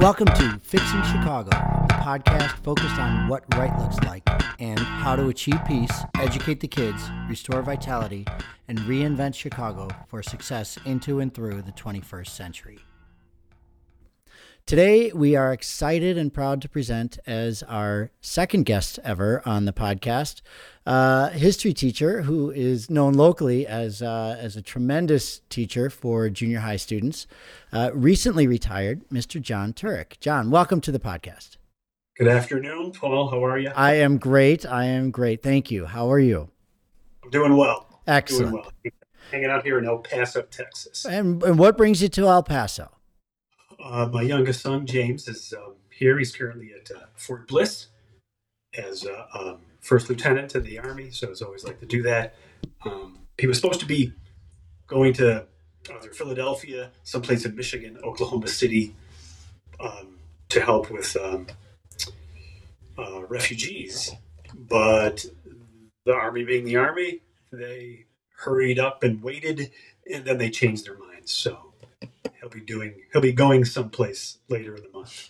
Welcome to Fixing Chicago, a podcast focused on what right looks like and how to achieve peace, educate the kids, restore vitality, and reinvent Chicago for success into and through the 21st century. Today, we are excited and proud to present as our second guest ever on the podcast, history teacher who is known locally as a tremendous teacher for junior high students, recently retired, Mr. John Turek. John, welcome to the podcast. Good afternoon, Paul. How are you? I am great. Thank you. How are you? I'm doing well. Excellent. Doing well. Hanging out here in El Paso, Texas. And what brings you to El Paso? My youngest son, James, is here. He's currently at Fort Bliss as first lieutenant in the Army, so it's always like to do that. He was supposed to be going to either Philadelphia, someplace in Michigan, Oklahoma City, to help with refugees. But the Army being the Army, they hurried up and waited, and then they changed their minds, so. He'll be going someplace later in the month.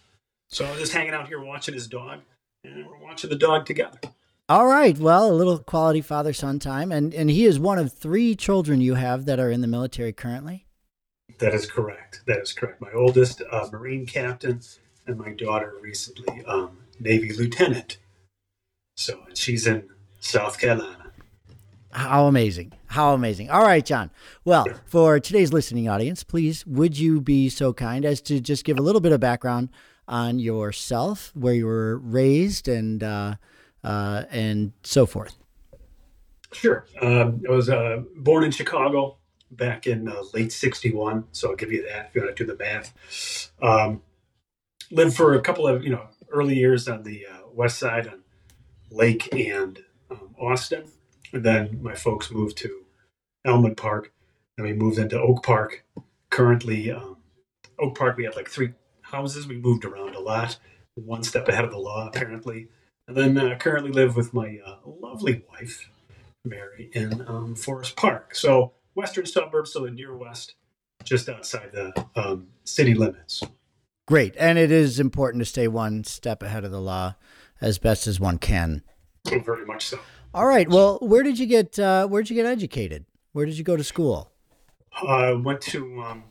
So I'm just hanging out here watching his dog, and we're watching the dog together. All right. Well, a little quality father-son time. And he is one of three children you have that are in the military currently? That is correct. My oldest, Marine captain, and my daughter recently, Navy lieutenant. So she's in South Carolina. How amazing. All right, John. Well, for today's listening audience, please, would you be so kind as to just give a little bit of background on yourself, where you were raised, and so forth? Sure. I was born in Chicago back in late 61, so I'll give you that if you want to do the math. Lived for a couple of, early years on the west side on Lake and Austin. And then my folks moved to Elmwood Park, and we moved into Oak Park. Currently, Oak Park, we have like three houses. We moved around a lot, one step ahead of the law, apparently. And then I currently live with my lovely wife, Mary, in Forest Park. So western suburbs, so the near west, just outside the city limits. Great. And it is important to stay one step ahead of the law as best as one can. Very much so. All right. Well, where did you get educated? Where did you go to school? I went to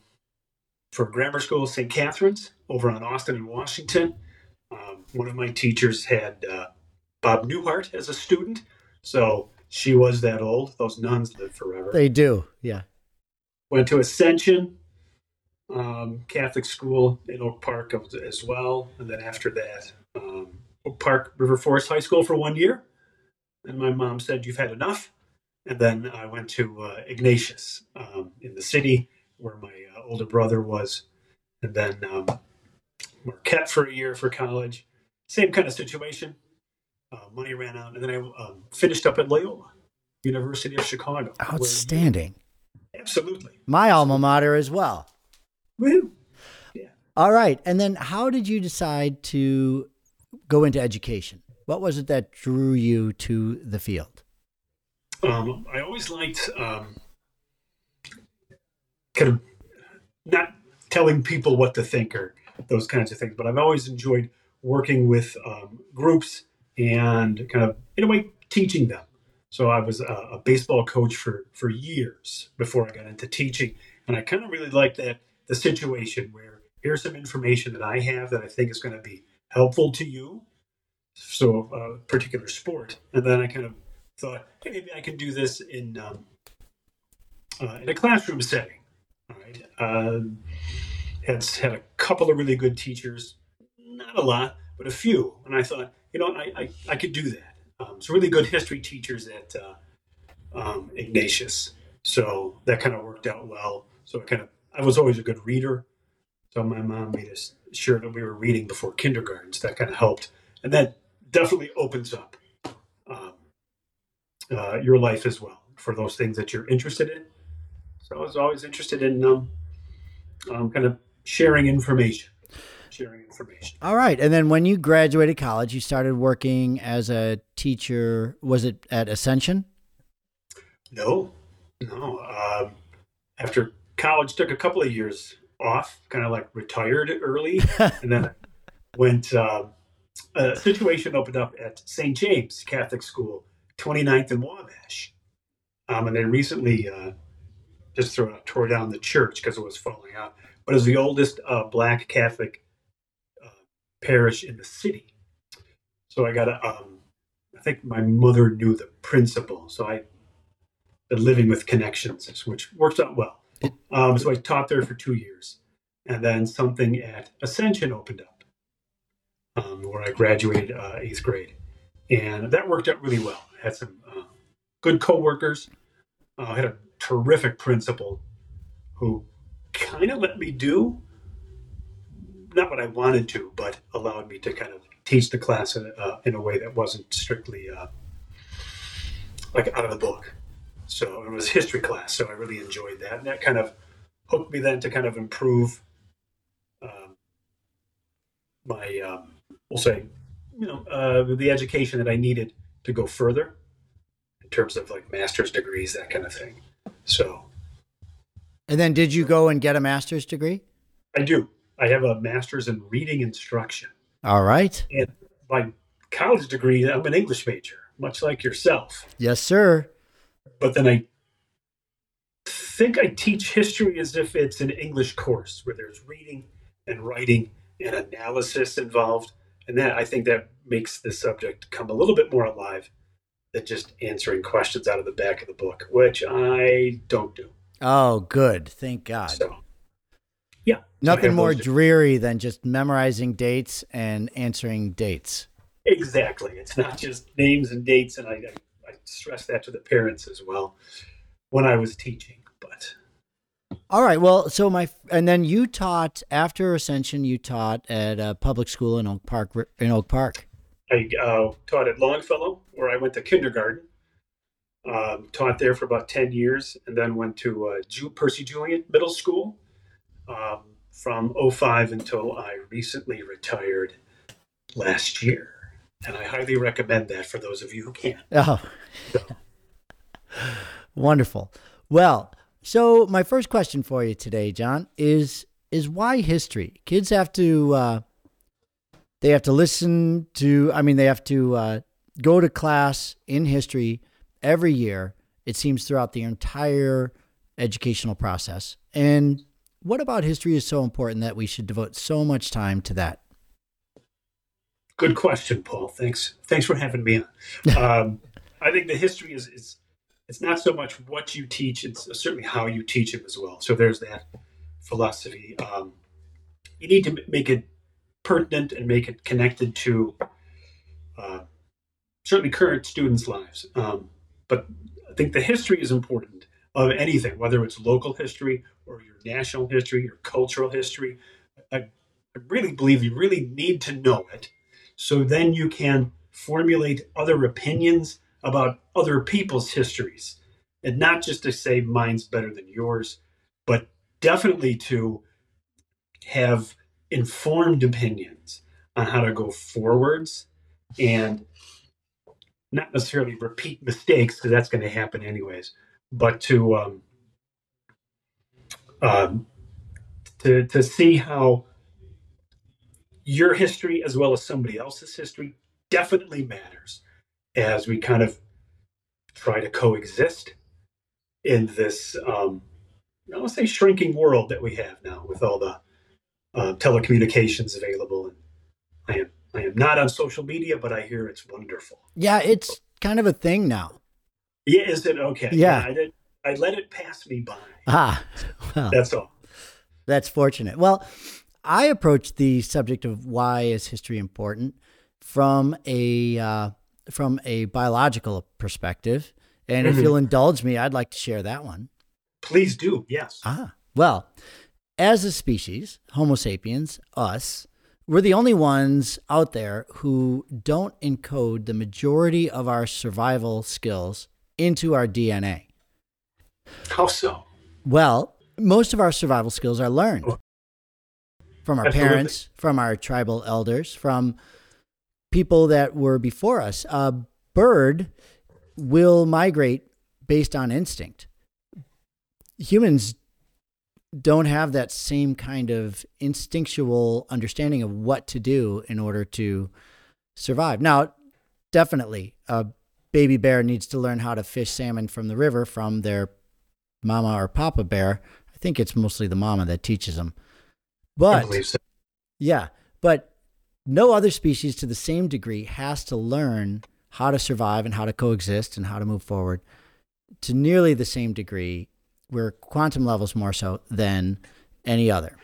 for grammar school, St. Catherine's, over on Austin and Washington. One of my teachers had Bob Newhart as a student, so she was that old. Those nuns live forever. They do, yeah. Went to Ascension Catholic School in Oak Park as well, and then after that, Oak Park River Forest High School for 1 year. And my mom said, "You've had enough." And then I went to Ignatius in the city where my older brother was. And then Marquette for a year for college. Same kind of situation. Money ran out. And then I finished up at Loyola University of Chicago. Outstanding. Absolutely. My alma mater as well. Woo-hoo. Yeah. All right. And then how did you decide to go into education? What was it that drew you to the field? I always liked kind of not telling people what to think or those kinds of things, but I've always enjoyed working with groups and kind of, in a way, teaching them. So I was a baseball coach for years before I got into teaching, and I kind of really liked that the situation where here's some information that I have that I think is going to be helpful to you. So a particular sport, and then I kind of thought, hey, maybe I can do this in a classroom setting. All right, had a couple of really good teachers, not a lot, but a few, and I thought, I could do that. So really good history teachers at Ignatius, so that kind of worked out well. So I was always a good reader, so my mom made us sure that we were reading before kindergarten, so that kind of helped, and that definitely opens up your life as well for those things that you're interested in. So I was always interested in kind of sharing information. All right. And then when you graduated college, you started working as a teacher. Was it at Ascension? No. After college, took a couple of years off, kind of like retired early. And then went, a situation opened up at St. James Catholic School, 29th and Wabash. And they recently just tore down the church because it was falling out. But it was the oldest Black Catholic parish in the city. So I got a, I think my mother knew the principal. So I've been living with connections, which works out well. So I taught there for 2 years. And then something at Ascension opened up where I graduated eighth grade. And that worked out really well. I had some good coworkers. I had a terrific principal who kind of let me do not what I wanted to, but allowed me to kind of teach the class in a way that wasn't strictly like out of the book. So it was history class, so I really enjoyed that. And that kind of hooked me then to kind of improve my, we'll say, you know, the education that I needed to go further in terms of like master's degrees, that kind of thing. So. And then did you go and get a master's degree? I do. I have a master's in reading instruction. All right. And my college degree, I'm an English major, much like yourself. Yes, sir. But then I think I teach history as if it's an English course where there's reading and writing and analysis involved. And that, I think that makes the subject come a little bit more alive than just answering questions out of the back of the book, which I don't do. Oh, good. Thank God. So, yeah. Nothing more dreary than just memorizing dates and answering dates. Exactly. It's not just names and dates. And I stress that to the parents as well when I was teaching, but. All right. Well, so and then you taught after Ascension, you taught at a public school in Oak Park, I taught at Longfellow where I went to kindergarten. Taught there for about 10 years and then went to Percy Julian Middle School from 05 until I recently retired last year. And I highly recommend that for those of you who can. Oh, so. Wonderful. Well, so my first question for you today, John, is why history? Kids have to, they have to listen to, I mean, they have to go to class in history every year, it seems, throughout the entire educational process. And what about history is so important that we should devote so much time to that? Good question, Paul. Thanks for having me on. I think the history is it's not so much what you teach, it's certainly how you teach it as well. So there's that philosophy. You need to make it pertinent and make it connected to certainly current students' lives. But I think the history is important of anything, whether it's local history or your national history, your cultural history. I really believe you really need to know it so then you can formulate other opinions about other people's histories. And not just to say mine's better than yours, but definitely to have informed opinions on how to go forwards and not necessarily repeat mistakes, because that's going to happen anyways, but to see how your history as well as somebody else's history definitely matters as we kind of try to coexist in this, I want to say, shrinking world that we have now with all the telecommunications available. And I am not on social media, but I hear it's wonderful. Yeah, it's kind of a thing now. Yeah, is it? Okay. Yeah. I let it pass me by. Ah, well, that's all. That's fortunate. Well, I approached the subject of why is history important from a biological perspective. And if you'll indulge me, I'd like to share that one. Please do, yes. Ah, well, as a species, Homo sapiens, us, we're the only ones out there who don't encode the majority of our survival skills into our DNA. How so? Well, most of our survival skills are learned from our parents, from our tribal elders, from people that were before us. A bird will migrate based on instinct. Humans don't have that same kind of instinctual understanding of what to do in order to survive. Now, definitely, a baby bear needs to learn how to fish salmon from the river from their mama or papa bear. I think it's mostly the mama that teaches them. But I believe so. Yeah, but no other species to the same degree has to learn how to survive and how to coexist and how to move forward to nearly the same degree. We're quantum levels more so than any other.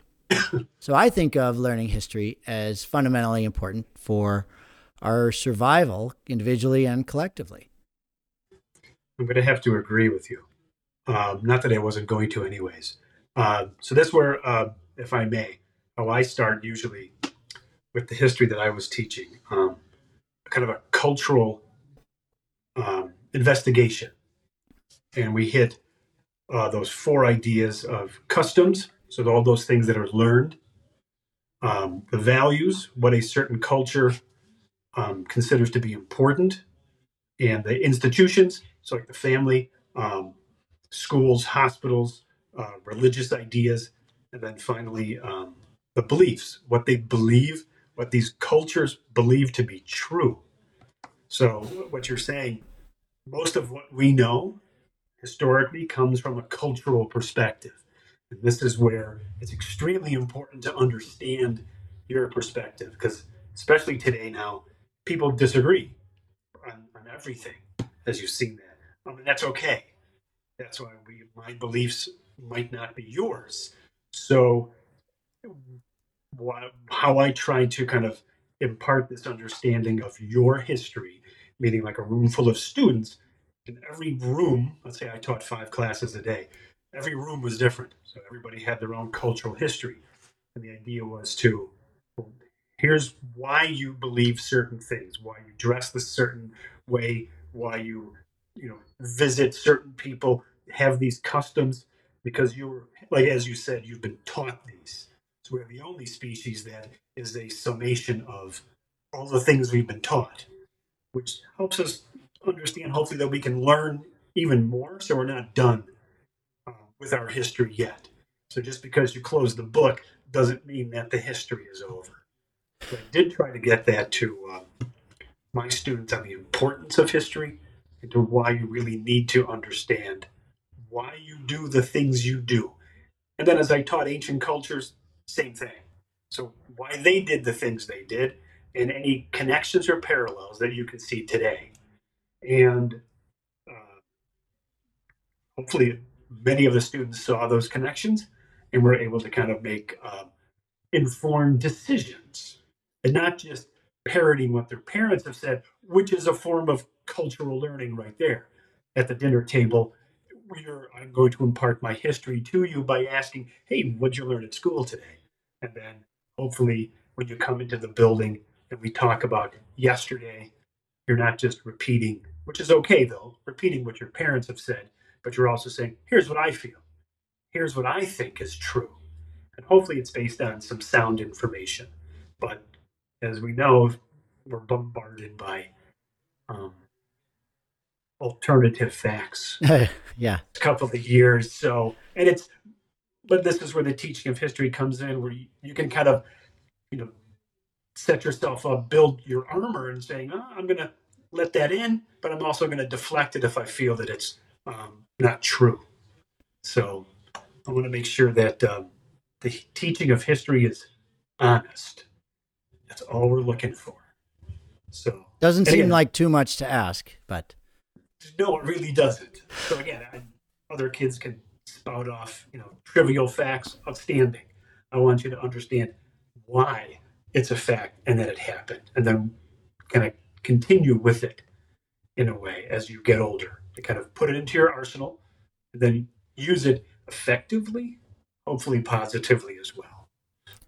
So I think of learning history as fundamentally important for our survival individually and collectively. I'm going to have to agree with you. Not that I wasn't going to anyways. So that's where, if I may, how I start usually with the history that I was teaching, kind of a cultural investigation. And we hit those four ideas of customs, so all those things that are learned, the values, what a certain culture considers to be important, and the institutions, so like the family, schools, hospitals, religious ideas, and then finally the beliefs, what they believe, what these cultures believe to be true. So what you're saying, most of what we know historically comes from a cultural perspective. And this is where it's extremely important to understand your perspective, because especially today now, people disagree on everything, as you've seen that. And that's okay. That's why my beliefs might not be yours. So how I try to kind of impart this understanding of your history, meaning like a room full of students, in every room, let's say I taught 5 classes a day, every room was different. So everybody had their own cultural history. And the idea was to, here's why you believe certain things, why you dress a certain way, why you visit certain people, have these customs, because you're, like, as you said, you've been taught these. So we're the only species that is a summation of all the things we've been taught, which helps us understand, hopefully, that we can learn even more, so we're not done with our history yet. So just because you close the book doesn't mean that the history is over. So I did try to get that to my students on the importance of history and to why you really need to understand why you do the things you do. And then as I taught ancient cultures, same thing. So why they did the things they did and any connections or parallels that you can see today. And hopefully many of the students saw those connections and were able to kind of make informed decisions and not just parroting what their parents have said, which is a form of cultural learning right there at the dinner table. I'm going to impart my history to you by asking, hey, what'd you learn at school today? And then hopefully when you come into the building and we talk about yesterday, you're not just repeating, which is okay, though, repeating what your parents have said, but you're also saying, here's what I feel. Here's what I think is true. And hopefully it's based on some sound information. But as we know, we're bombarded by alternative facts. Yeah. A couple of years. But this is where the teaching of history comes in, where you can kind of, set yourself up, build your armor and saying, I'm going to let that in, but I'm also going to deflect it if I feel that it's not true. So I want to make sure that the teaching of history is honest. That's all we're looking for. So doesn't seem like too much to ask, but. No, it really doesn't. So again, other kids can spout off, trivial facts, outstanding. I want you to understand why it's a fact and that it happened, and then kind of continue with it in a way as you get older to kind of put it into your arsenal and then use it effectively, hopefully positively as well.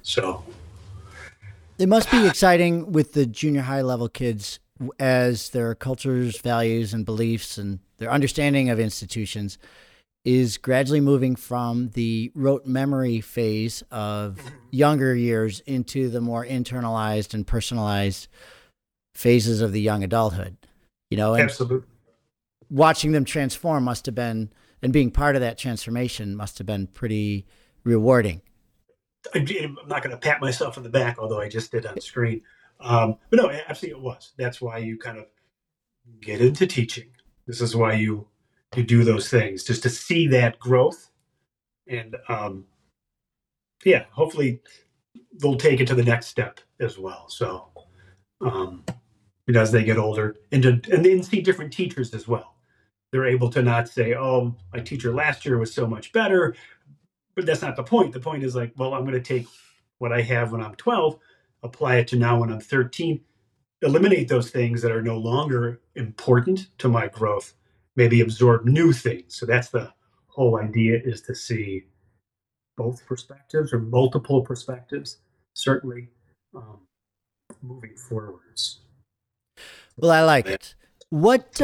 So it must be exciting with the junior high level kids as their cultures, values, and beliefs and their understanding of institutions is gradually moving from the rote memory phase of younger years into the more internalized and personalized phases of the young adulthood, and absolutely. Watching them transform must have been, and being part of that transformation must have been pretty rewarding? I'm not going to pat myself on the back, although I just did on screen. But no, absolutely it was. That's why you kind of get into teaching. This is why you do those things, just to see that growth. And yeah, hopefully they'll take it to the next step as well. So as they get older and then see different teachers as well. They're able to not say, oh, my teacher last year was so much better. But that's not the point. The point is like, well, I'm going to take what I have when I'm 12, apply it to now when I'm 13, eliminate those things that are no longer important to my growth, maybe absorb new things. So that's the whole idea, is to see both perspectives or multiple perspectives, certainly moving forwards. Well, I like it. What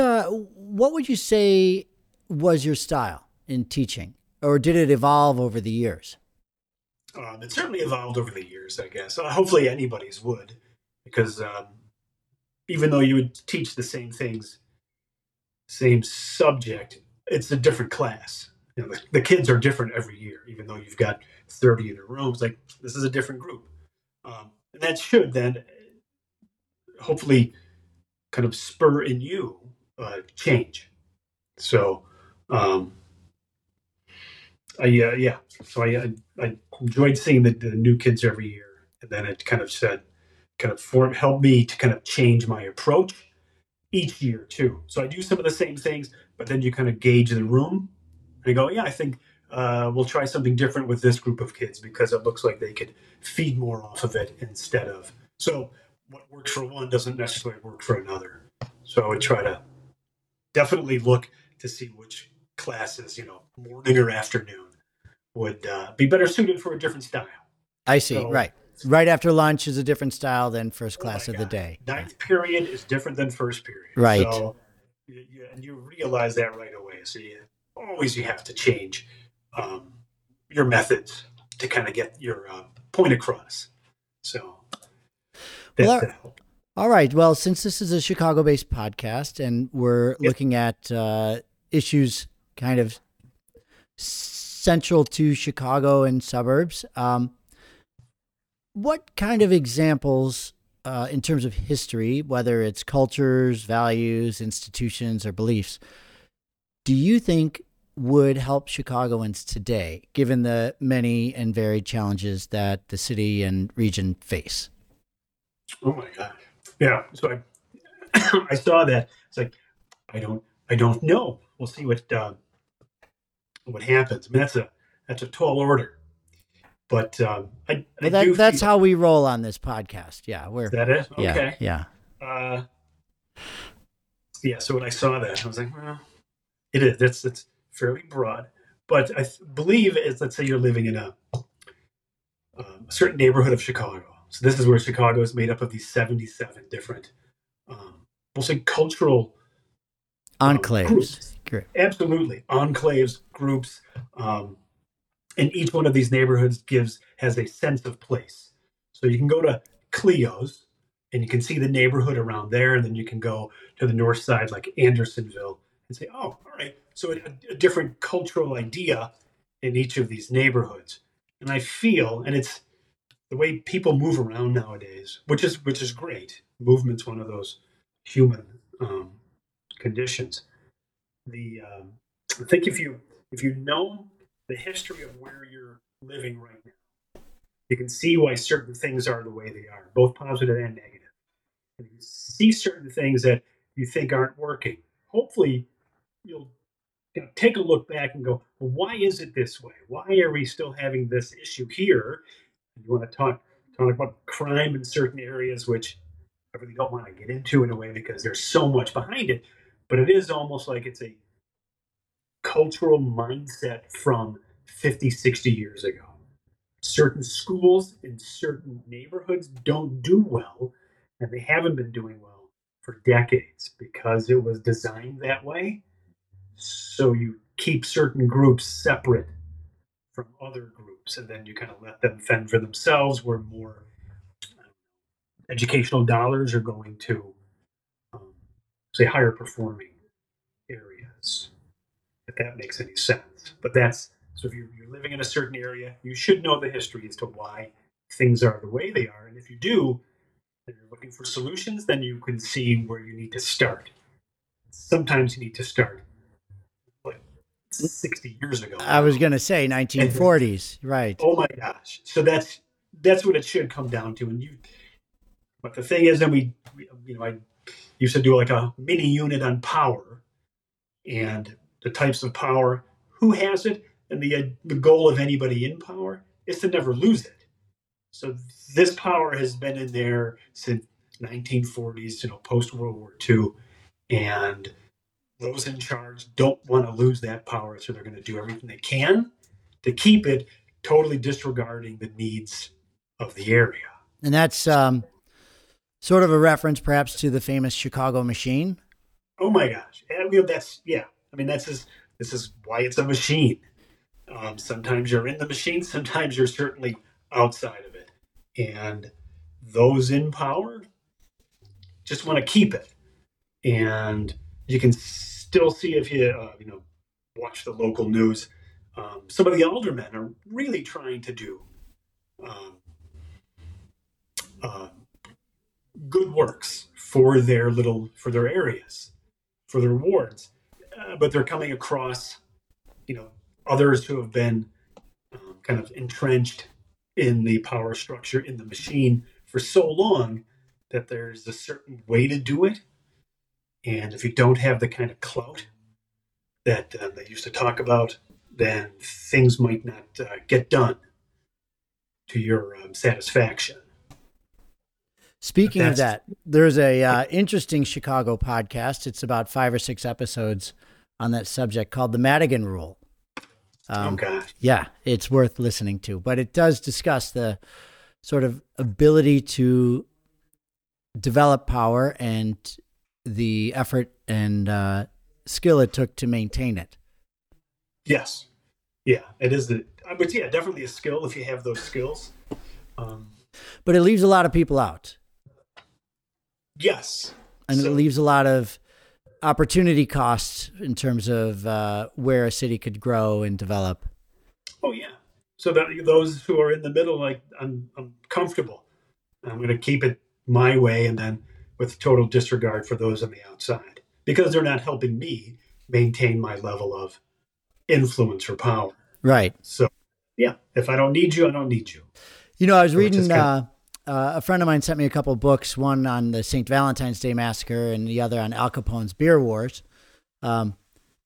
would you say was your style in teaching, or did it evolve over the years? It certainly evolved over the years, I guess. Hopefully anybody's would, because even though you would teach the same things, same subject, it's a different class. You know, the kids are different every year, even though you've got 30 in a room. It's like, this is a different group. And that should then hopefully kind of spur in you change. So, I enjoyed seeing the new kids every year. And then it kind of said, helped me to kind of change my approach each year too. So I do some of the same things, but then you kind of gauge the room and you go, yeah, I think we'll try something different with this group of kids because it looks like they could feed more off of it instead of. So what works for one doesn't necessarily work for another. So I would try to definitely look to see which classes, morning or afternoon would be better suited for a different style. I see. So, right after lunch is a different style than first class of the day. Ninth period is different than first period. Right. So, and you realize that right away. So you have to change your methods to kind of get your point across. So all right. Well, since this is a Chicago-based podcast and we're looking at issues kind of central to Chicago and suburbs, what kind of examples in terms of history, whether it's cultures, values, institutions, or beliefs, do you think would help Chicagoans today, given the many and varied challenges that the city and region face? Oh my God. Yeah. So I saw that. It's like, I don't know. We'll see what happens. I mean, that's a tall order, but that's how we roll on this podcast. Yeah. Is that it? Okay. Yeah. Yeah. So when I saw that, I was like, well, it is, it's fairly broad, but I believe it's, let's say you're living in a certain neighborhood of Chicago. So this is where Chicago is made up of these 77 different, we'll say cultural enclaves, groups. Absolutely. Enclaves, groups. And each one of these neighborhoods has a sense of place. So you can go to Cleo's and you can see the neighborhood around there. And then you can go to the north side, like Andersonville, and say, oh, all right. So a different cultural idea in each of these neighborhoods. And I feel, and it's the way people move around nowadays, which is great. Movement's one of those human conditions. I think if you know the history of where you're living right now, you can see why certain things are the way they are, both positive and negative. And you see certain things that you think aren't working. Hopefully, you'll take a look back and go, well, why is it this way? Why are we still having this issue here? You want to talk about crime in certain areas, which I really don't want to get into in a way because there's so much behind it. But it is almost like it's a cultural mindset from 50, 60 years ago. Certain schools in certain neighborhoods don't do well, and they haven't been doing well for decades because it was designed that way. So you keep certain groups separate from other groups, and then you kind of let them fend for themselves, where more educational dollars are going to say higher performing areas, if that makes any sense. But that's So if you're living in a certain area, you should know the history as to why things are the way they are. And if you do, and you're looking for solutions, then you can see where you need to start. Sometimes you need to start like 60 years ago. I was going to say 1940s, right? Oh my gosh! So that's what it should come down to. And you, but the thing is, then we you know, I used to do like a mini unit on power and the types of power, who has it, and the goal of anybody in power is to never lose it. So this power has been in there since 1940s, you know, post-World War II. And those in charge don't want to lose that power, so they're going to do everything they can to keep it, totally disregarding the needs of the area. And that's sort of a reference perhaps to the famous Chicago Machine. Oh, my gosh. And, you know, that's, yeah. I mean, that's just, this is why it's a machine. Sometimes you're in the machine. Sometimes you're certainly outside of it. And those in power just want to keep it. And you can still see if you, you know, watch the local news. Some of the aldermen are really trying to do good works for their little, for their areas, for their wards. But they're coming across, you know, others who have been kind of entrenched in the power structure, in the machine for so long that there's a certain way to do it. And if you don't have the kind of clout that they used to talk about, then things might not get done to your satisfaction. Speaking of that, there's a interesting Chicago podcast. It's about 5 or 6 episodes on that subject called The Madigan Rule. Oh, gosh. Yeah, it's worth listening to. But it does discuss the sort of ability to develop power and the effort and skill it took to maintain it. Yes. Yeah, it is. But yeah, definitely a skill if you have those skills. But it leaves a lot of people out. Yes. And so, it leaves a lot of opportunity costs in terms of where a city could grow and develop. Oh, yeah. So that those who are in the middle, like, I'm comfortable. I'm going to keep it my way, and then with total disregard for those on the outside, because they're not helping me maintain my level of influence or power. Right. So, yeah, if I don't need you, I don't need you. You know, I was reading, a friend of mine sent me a couple of books, one on the St. Valentine's Day Massacre and the other on Al Capone's Beer Wars. And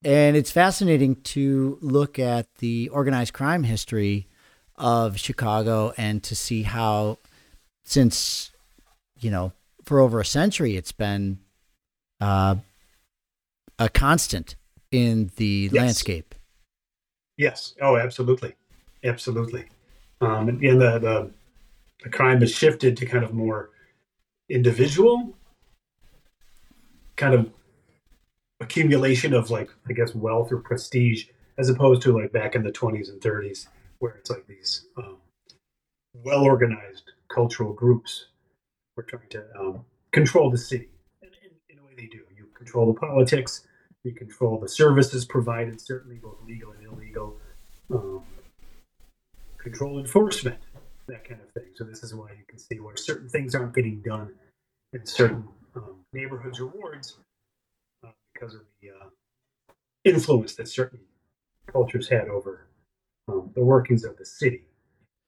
it's fascinating to look at the organized crime history of Chicago and to see how since, you know, for over a century, it's been a constant in the landscape. Yes. Oh, absolutely. Absolutely. And the crime has shifted to kind of more individual, kind of accumulation of, like, I guess, wealth or prestige, as opposed to like back in the 20s and 30s, where it's like these well-organized cultural groups were trying to control the city. And in a way they do. You control the politics, you control the services provided, certainly both legal and illegal, control enforcement, that kind of thing. So this is why you can see where certain things aren't getting done in certain neighborhoods or wards because of the influence that certain cultures had over the workings of the city.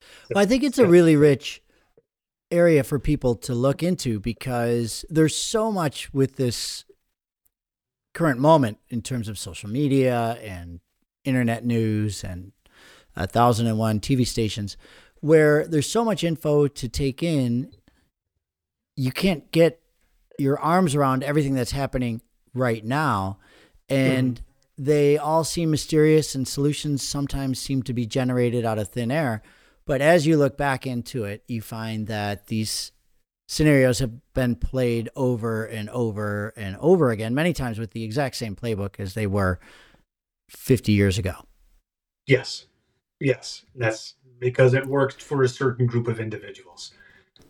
So, well, I think it's a really rich area for people to look into, because there's so much with this current moment in terms of social media and internet news and 1,001 TV stations, where there's so much info to take in, you can't get your arms around everything that's happening right now. And they all seem mysterious, and solutions sometimes seem to be generated out of thin air. But as you look back into it, you find that these scenarios have been played over and over and over again, many times with the exact same playbook as they were 50 years ago. Yes. Yes. That's because it worked for a certain group of individuals.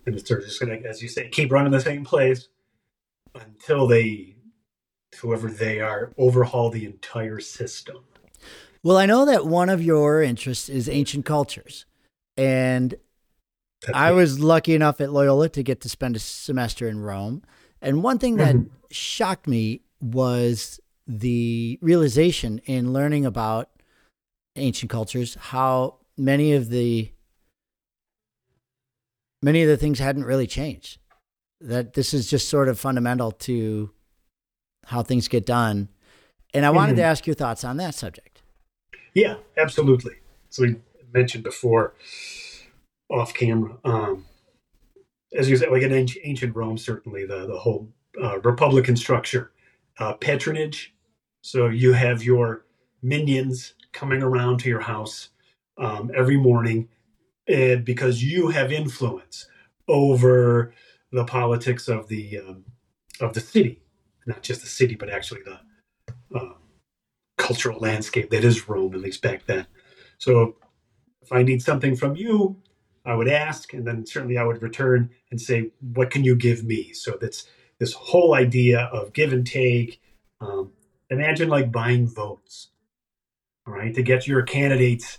And it's just going to, as you say, keep running the same plays until they, whoever they are, overhaul the entire system. Well, I know that one of your interests is ancient cultures. And I was lucky enough at Loyola to get to spend a semester in Rome. And one thing that shocked me was the realization in learning about ancient cultures, how many of the things hadn't really changed. That this is just sort of fundamental to how things get done. And I wanted to ask your thoughts on that subject. Yeah, absolutely. So we mentioned before off camera, as you said, like in ancient Rome, certainly the whole Republican structure, patronage. So you have your minions coming around to your house every morning because you have influence over the politics of the city, not just the city, but actually the cultural landscape that is Rome, at least back then. So if I need something from you, I would ask, and then certainly I would return and say, what can you give me? So that's this whole idea of give and take. Imagine like buying votes, all right, to get your candidates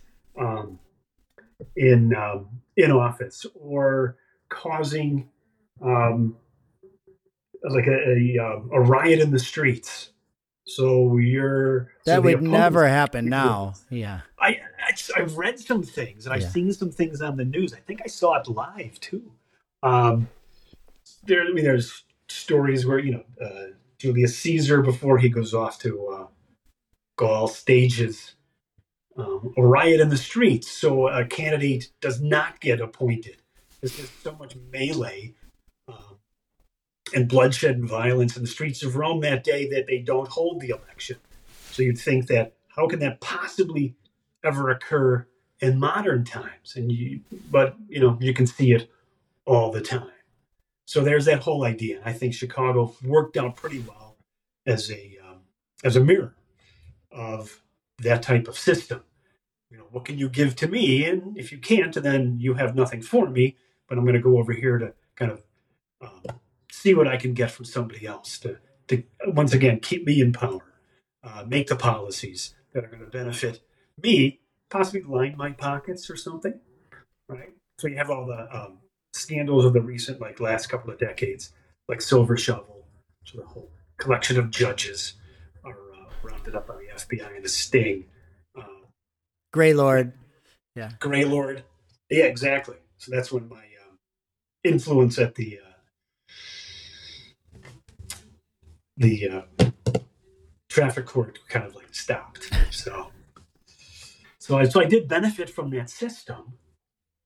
in office, or causing like a riot in the streets. So would never happen now. Yeah. I've read some things and I've seen some things on the news. I think I saw it live too. There's stories where, Julius Caesar, before he goes off to Gaul, stages a riot in the streets. So a candidate does not get appointed. There's just so much melee and bloodshed and violence in the streets of Rome that day that they don't hold the election. So you'd think that how can that possibly ever occur in modern times? But you can see it all the time. So there's that whole idea. I think Chicago worked out pretty well as a mirror of that type of system. What can you give to me? And if you can't, then you have nothing for me, but I'm going to go over here to kind of, see what I can get from somebody else to once again, keep me in power, make the policies that are going to benefit me, possibly line my pockets or something, right? So you have all the scandals of the recent, like last couple of decades, like Silver Shovel, so the whole collection of judges are rounded up by the FBI in a sting. Greylord. Yeah. Greylord. Yeah, exactly. So that's when my influence at the traffic court kind of like stopped. So I did benefit from that system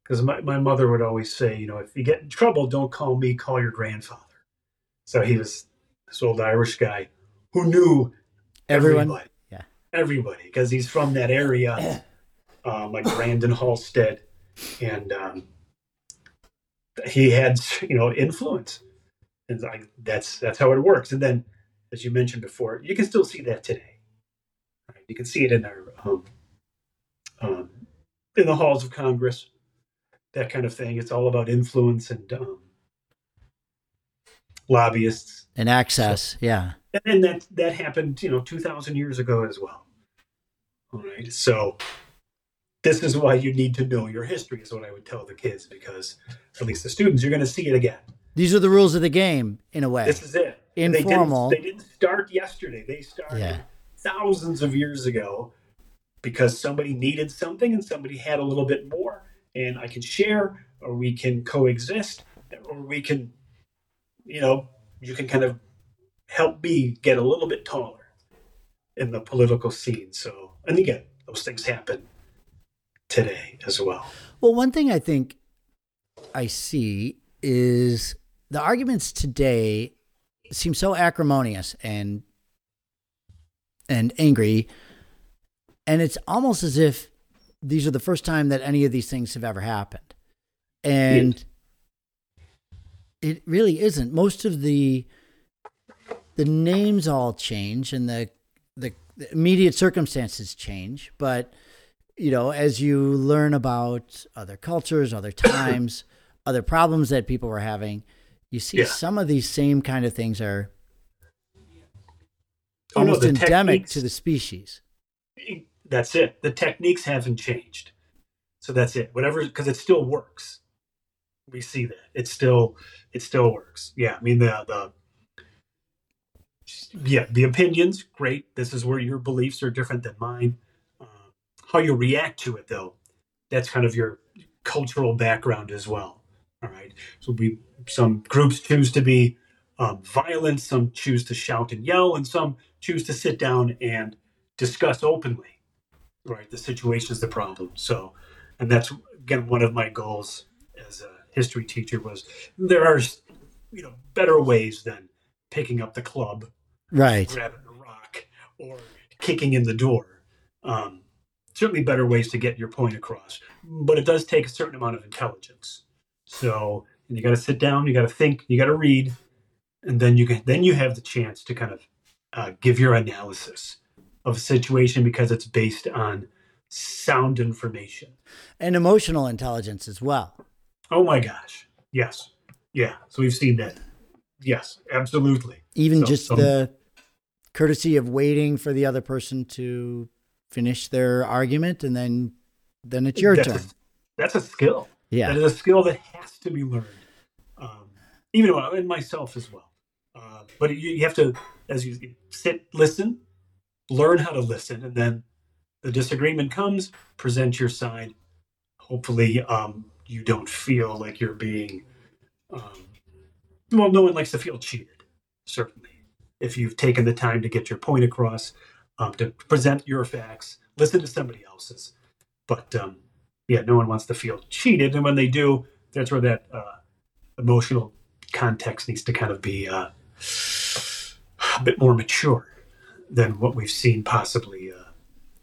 because my mother would always say, if you get in trouble, don't call me, call your grandfather. So he was this old Irish guy who knew everybody because he's from that area, like Brandon Halstead. And he had, influence. And like that's how it works. And then, as you mentioned before, you can still see that today. Right? You can see it in our in the halls of Congress, that kind of thing. It's all about influence and lobbyists and access. So, yeah, and that happened, 2,000 years ago as well. All right, so this is why you need to know your history is what I would tell the kids, because at least the students, you're going to see it again. These are the rules of the game, in a way. This is it. Informal. They didn't start yesterday. They started thousands of years ago because somebody needed something and somebody had a little bit more. And I can share, or we can coexist, or we can, you can kind of help me get a little bit taller in the political scene. So, and again, those things happen today as well. Well, one thing I think I see is the arguments today seem so acrimonious and angry, and it's almost as if these are the first time that any of these things have ever happened. And it really isn't. Most of the names all change and the immediate circumstances change, but as you learn about other cultures, other times, other problems that people were having, you see some of these same kind of things are almost endemic to the species. That's it. The techniques haven't changed. So that's it. Whatever, because it still works. We see that it still works. Yeah, I mean the opinions, great. This is where your beliefs are different than mine. How you react to it, though, that's kind of your cultural background as well. All right. So some groups choose to be violent, some choose to shout and yell, and some choose to sit down and discuss openly. Right, the situation is the problem. So, and that's again one of my goals as a history teacher was there are better ways than picking up the club, right, grabbing the rock, or kicking in the door. Certainly better ways to get your point across, but it does take a certain amount of intelligence. So, and you got to sit down, you got to think, you got to read, and then you have the chance to kind of give your analysis of a situation because it's based on sound information. And emotional intelligence as well. Oh my gosh. Yes. Yeah. So we've seen that. Yes, absolutely. Even the courtesy of waiting for the other person to finish their argument and then it's your turn. That's a skill. Yeah. That is a skill that has to be learned. Even in myself as well. But you have to, as you sit, listen, learn how to listen, and then the disagreement comes, present your side. Hopefully you don't feel like you're being, no one likes to feel cheated, certainly. If you've taken the time to get your point across, to present your facts, listen to somebody else's. But no one wants to feel cheated. And when they do, that's where that emotional context needs to kind of be a bit more mature than what we've seen possibly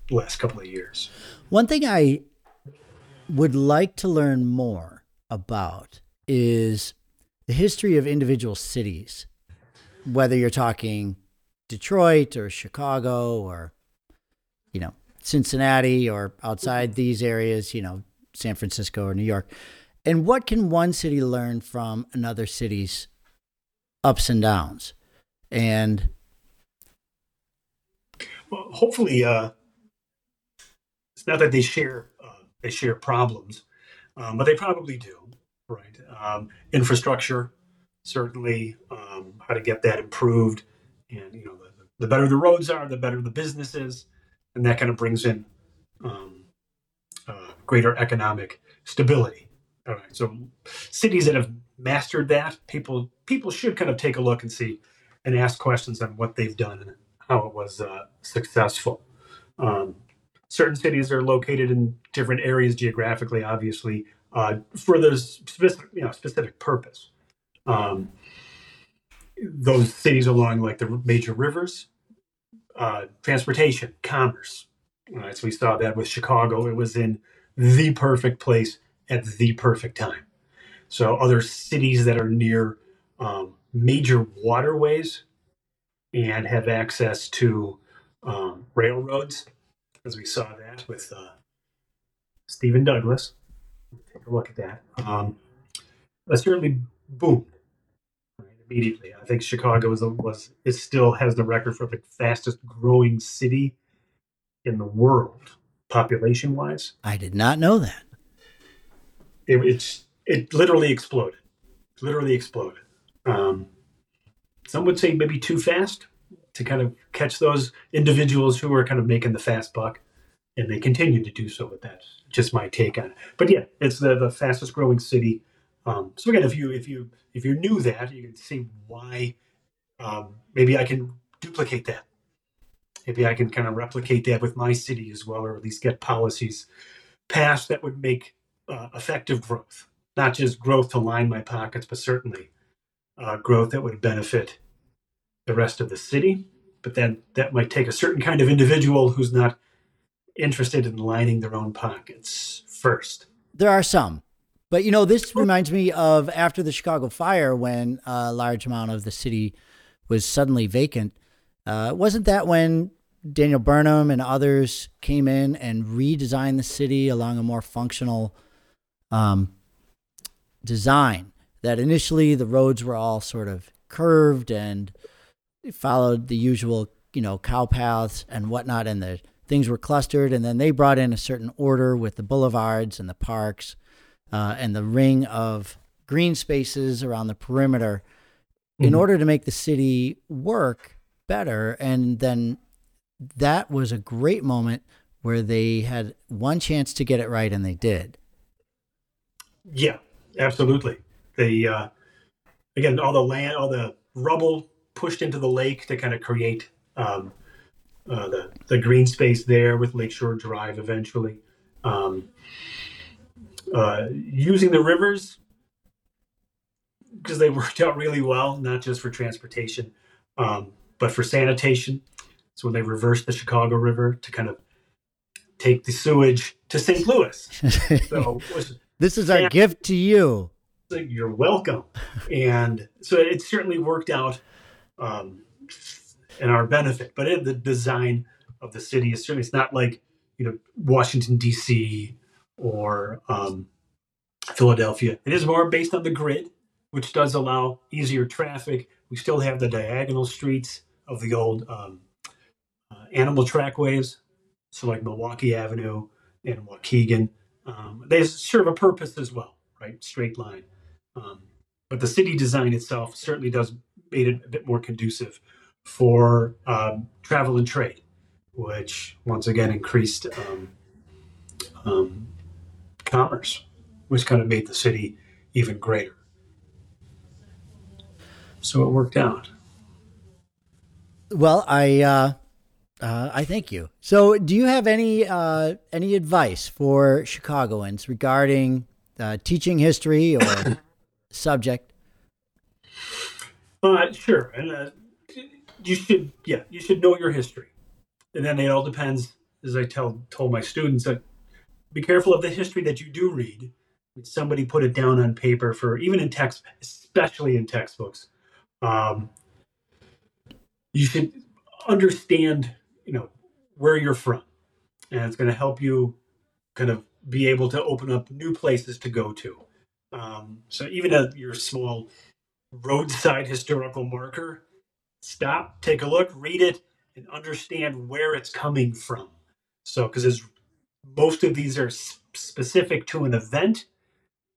the last couple of years. One thing I would like to learn more about is the history of individual cities, whether you're talking Detroit or Chicago or, Cincinnati or outside these areas, San Francisco or New York. And what can one city learn from another city's ups and downs? And well, hopefully, it's not that they share problems, but they probably do, right? Infrastructure, certainly, how to get that improved, and the better the roads are, the better the business is, and that kind of brings in greater economic stability. All right, so cities that have mastered that, people should kind of take a look and see, and ask questions on what they've done and how it was successful. Certain cities are located in different areas geographically, obviously, for the specific purpose. Those cities along like the major rivers, transportation, commerce. All right, so we saw that with Chicago. It was in the perfect place at the perfect time. So other cities that are near major waterways and have access to railroads, as we saw that with Stephen Douglas. Take a look at that. That certainly boomed immediately. I think Chicago is still has the record for the fastest growing city in the world, population-wise. I did not know that. It literally exploded. Some would say maybe too fast to kind of catch those individuals who are kind of making the fast buck, and they continue to do so with that. Just my take on it. But yeah, it's the fastest growing city. So again, if you knew that, you can see why. Maybe I can duplicate that. Maybe I can kind of replicate that with my city as well, or at least get policies passed that would make effective growth, not just growth to line my pockets, but certainly growth that would benefit the rest of the city. But then that might take a certain kind of individual who's not interested in lining their own pockets first. There are some, but this reminds me of after the Chicago fire, when a large amount of the city was suddenly vacant. Wasn't that when Daniel Burnham and others came in and redesigned the city along a more functional design? That initially the roads were all sort of curved and followed the usual, cow paths and whatnot, and the things were clustered, and then they brought in a certain order with the boulevards and the parks and the ring of green spaces around the perimeter in order to make the city work better. And then that was a great moment where they had one chance to get it right, and they did. Yeah, absolutely. They, again, all the land, all the rubble pushed into the lake to kind of create the green space there with Lakeshore Drive eventually. Using the rivers, because they worked out really well, not just for transportation, but for sanitation. So they reversed the Chicago River to kind of take the sewage to St. Louis. So this is our gift to you. You're welcome. And so it certainly worked out in our benefit. But the design of the city is certainly, it's not like, you know, Washington DC or Philadelphia. It is more based on the grid, which does allow easier traffic. We still have the diagonal streets of the old animal trackways, so like Milwaukee Avenue and Waukegan. They serve a purpose as well, right? Straight line. But the city design itself certainly does made it a bit more conducive for travel and trade, which once again increased commerce, which kind of made the city even greater. So it worked out. Well, I thank you. So do you have any advice for Chicagoans regarding teaching history or subject? Sure. And you should know your history. And then it all depends, as I told my students, that be careful of the history that you do read. Somebody put it down on paper for, even in text, especially in textbooks. You should understand, you know, where you're from, and it's going to help you kind of be able to open up new places to go to. So even at your small roadside historical marker, stop, take a look, read it, and understand where it's coming from. So, because most of these are specific to an event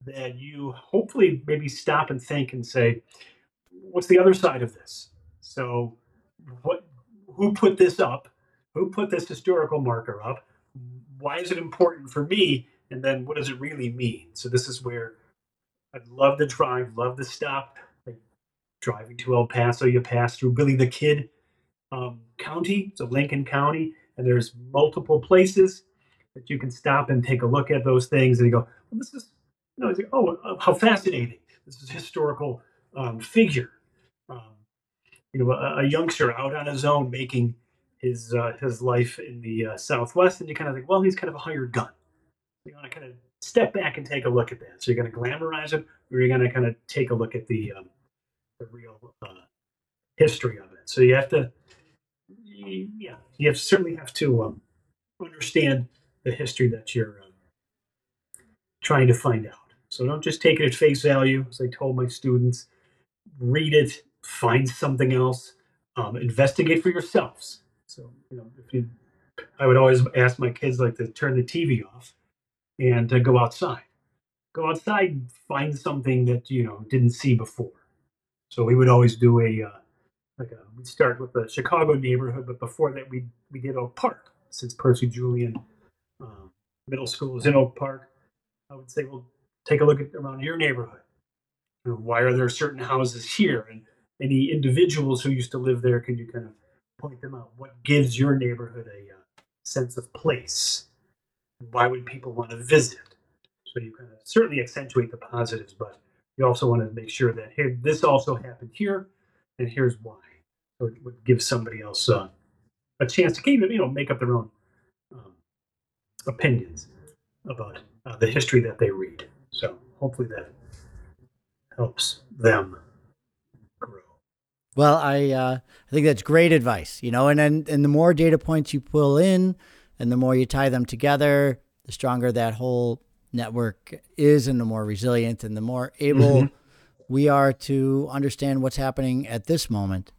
that you hopefully maybe stop and think and say, what's the other side of this? So who put this up? Who put this historical marker up? Why is it important for me? And then what does it really mean? So this is where I'd love to drive, love to stop. Like driving to El Paso, you pass through Billy the Kid County, so Lincoln County, and there's multiple places that you can stop and take a look at those things. And you go, well, this is, you know, it's like, oh, how fascinating. This is a historical figure. You know, a youngster out on his own making his life in the Southwest, and you kind of think, well, he's kind of a hired gun. You want to kind of step back and take a look at that. So you're going to glamorize it, or you're going to kind of take a look at the real history of it. So you have to, you certainly have to understand the history that you're trying to find out. So don't just take it at face value. As I told my students, read it. Find something else, investigate for yourselves. So, you know, I would always ask my kids like to turn the TV off and to go outside, find something that, you know, didn't see before. So we would always do we'd start with the Chicago neighborhood, but before that we did Oak Park, since Percy Julian Middle School is in Oak Park. I would say, well, take a look at around your neighborhood. You know, why are there certain houses here? And any individuals who used to live there, can you kind of point them out? What gives your neighborhood a sense of place? Why would people want to visit? So you kind of certainly accentuate the positives, but you also want to make sure that, hey, this also happened here, and here's why. So it would give somebody else a chance to even, you know, make up their own opinions about the history that they read. So hopefully that helps them. Well, I think that's great advice, you know, and the more data points you pull in and the more you tie them together, the stronger that whole network is, and the more resilient and the more able we are to understand what's happening at this moment,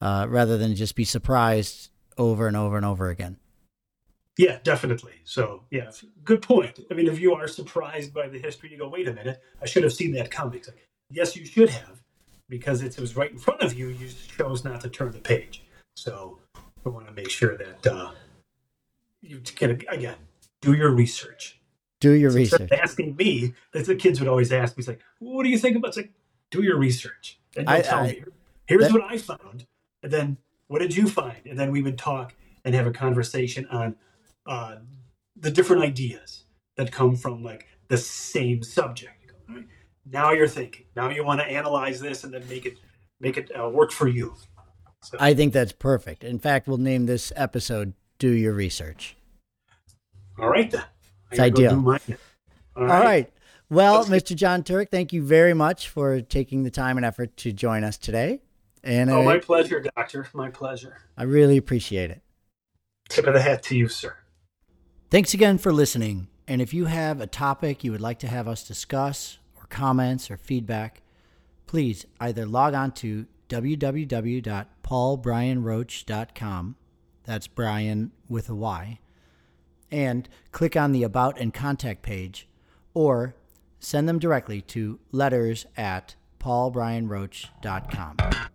rather than just be surprised over and over and over again. Yeah, definitely. So, yeah, good point. I mean, if you are surprised by the history, you go, wait a minute, I should have seen that coming. Yes, you should have, because it was right in front of you. You chose not to turn the page. So we want to make sure that you can, again, do your research. Do your research. Asking me, that's the kids would always ask me, it's like, what do you think about? It's like, do your research. And you'll tell me, here's what I found. And then what did you find? And then we would talk and have a conversation on the different ideas that come from like the same subject. You go, all right, now you're thinking. Now you want to analyze this and then make it work for you. So, I think that's perfect. In fact, we'll name this episode "Do Your Research." All right, then. It's ideal. All right. Well, Mr. John Turek, thank you very much for taking the time and effort to join us today. And my pleasure, Doctor. My pleasure. I really appreciate it. Tip of the hat to you, sir. Thanks again for listening. And if you have a topic you would like to have us discuss, or comments or feedback, please either log on to www.paulbrianroach.com, that's Brian with a Y, and click on the About and Contact page, or send them directly to letters@paulbrianroach.com.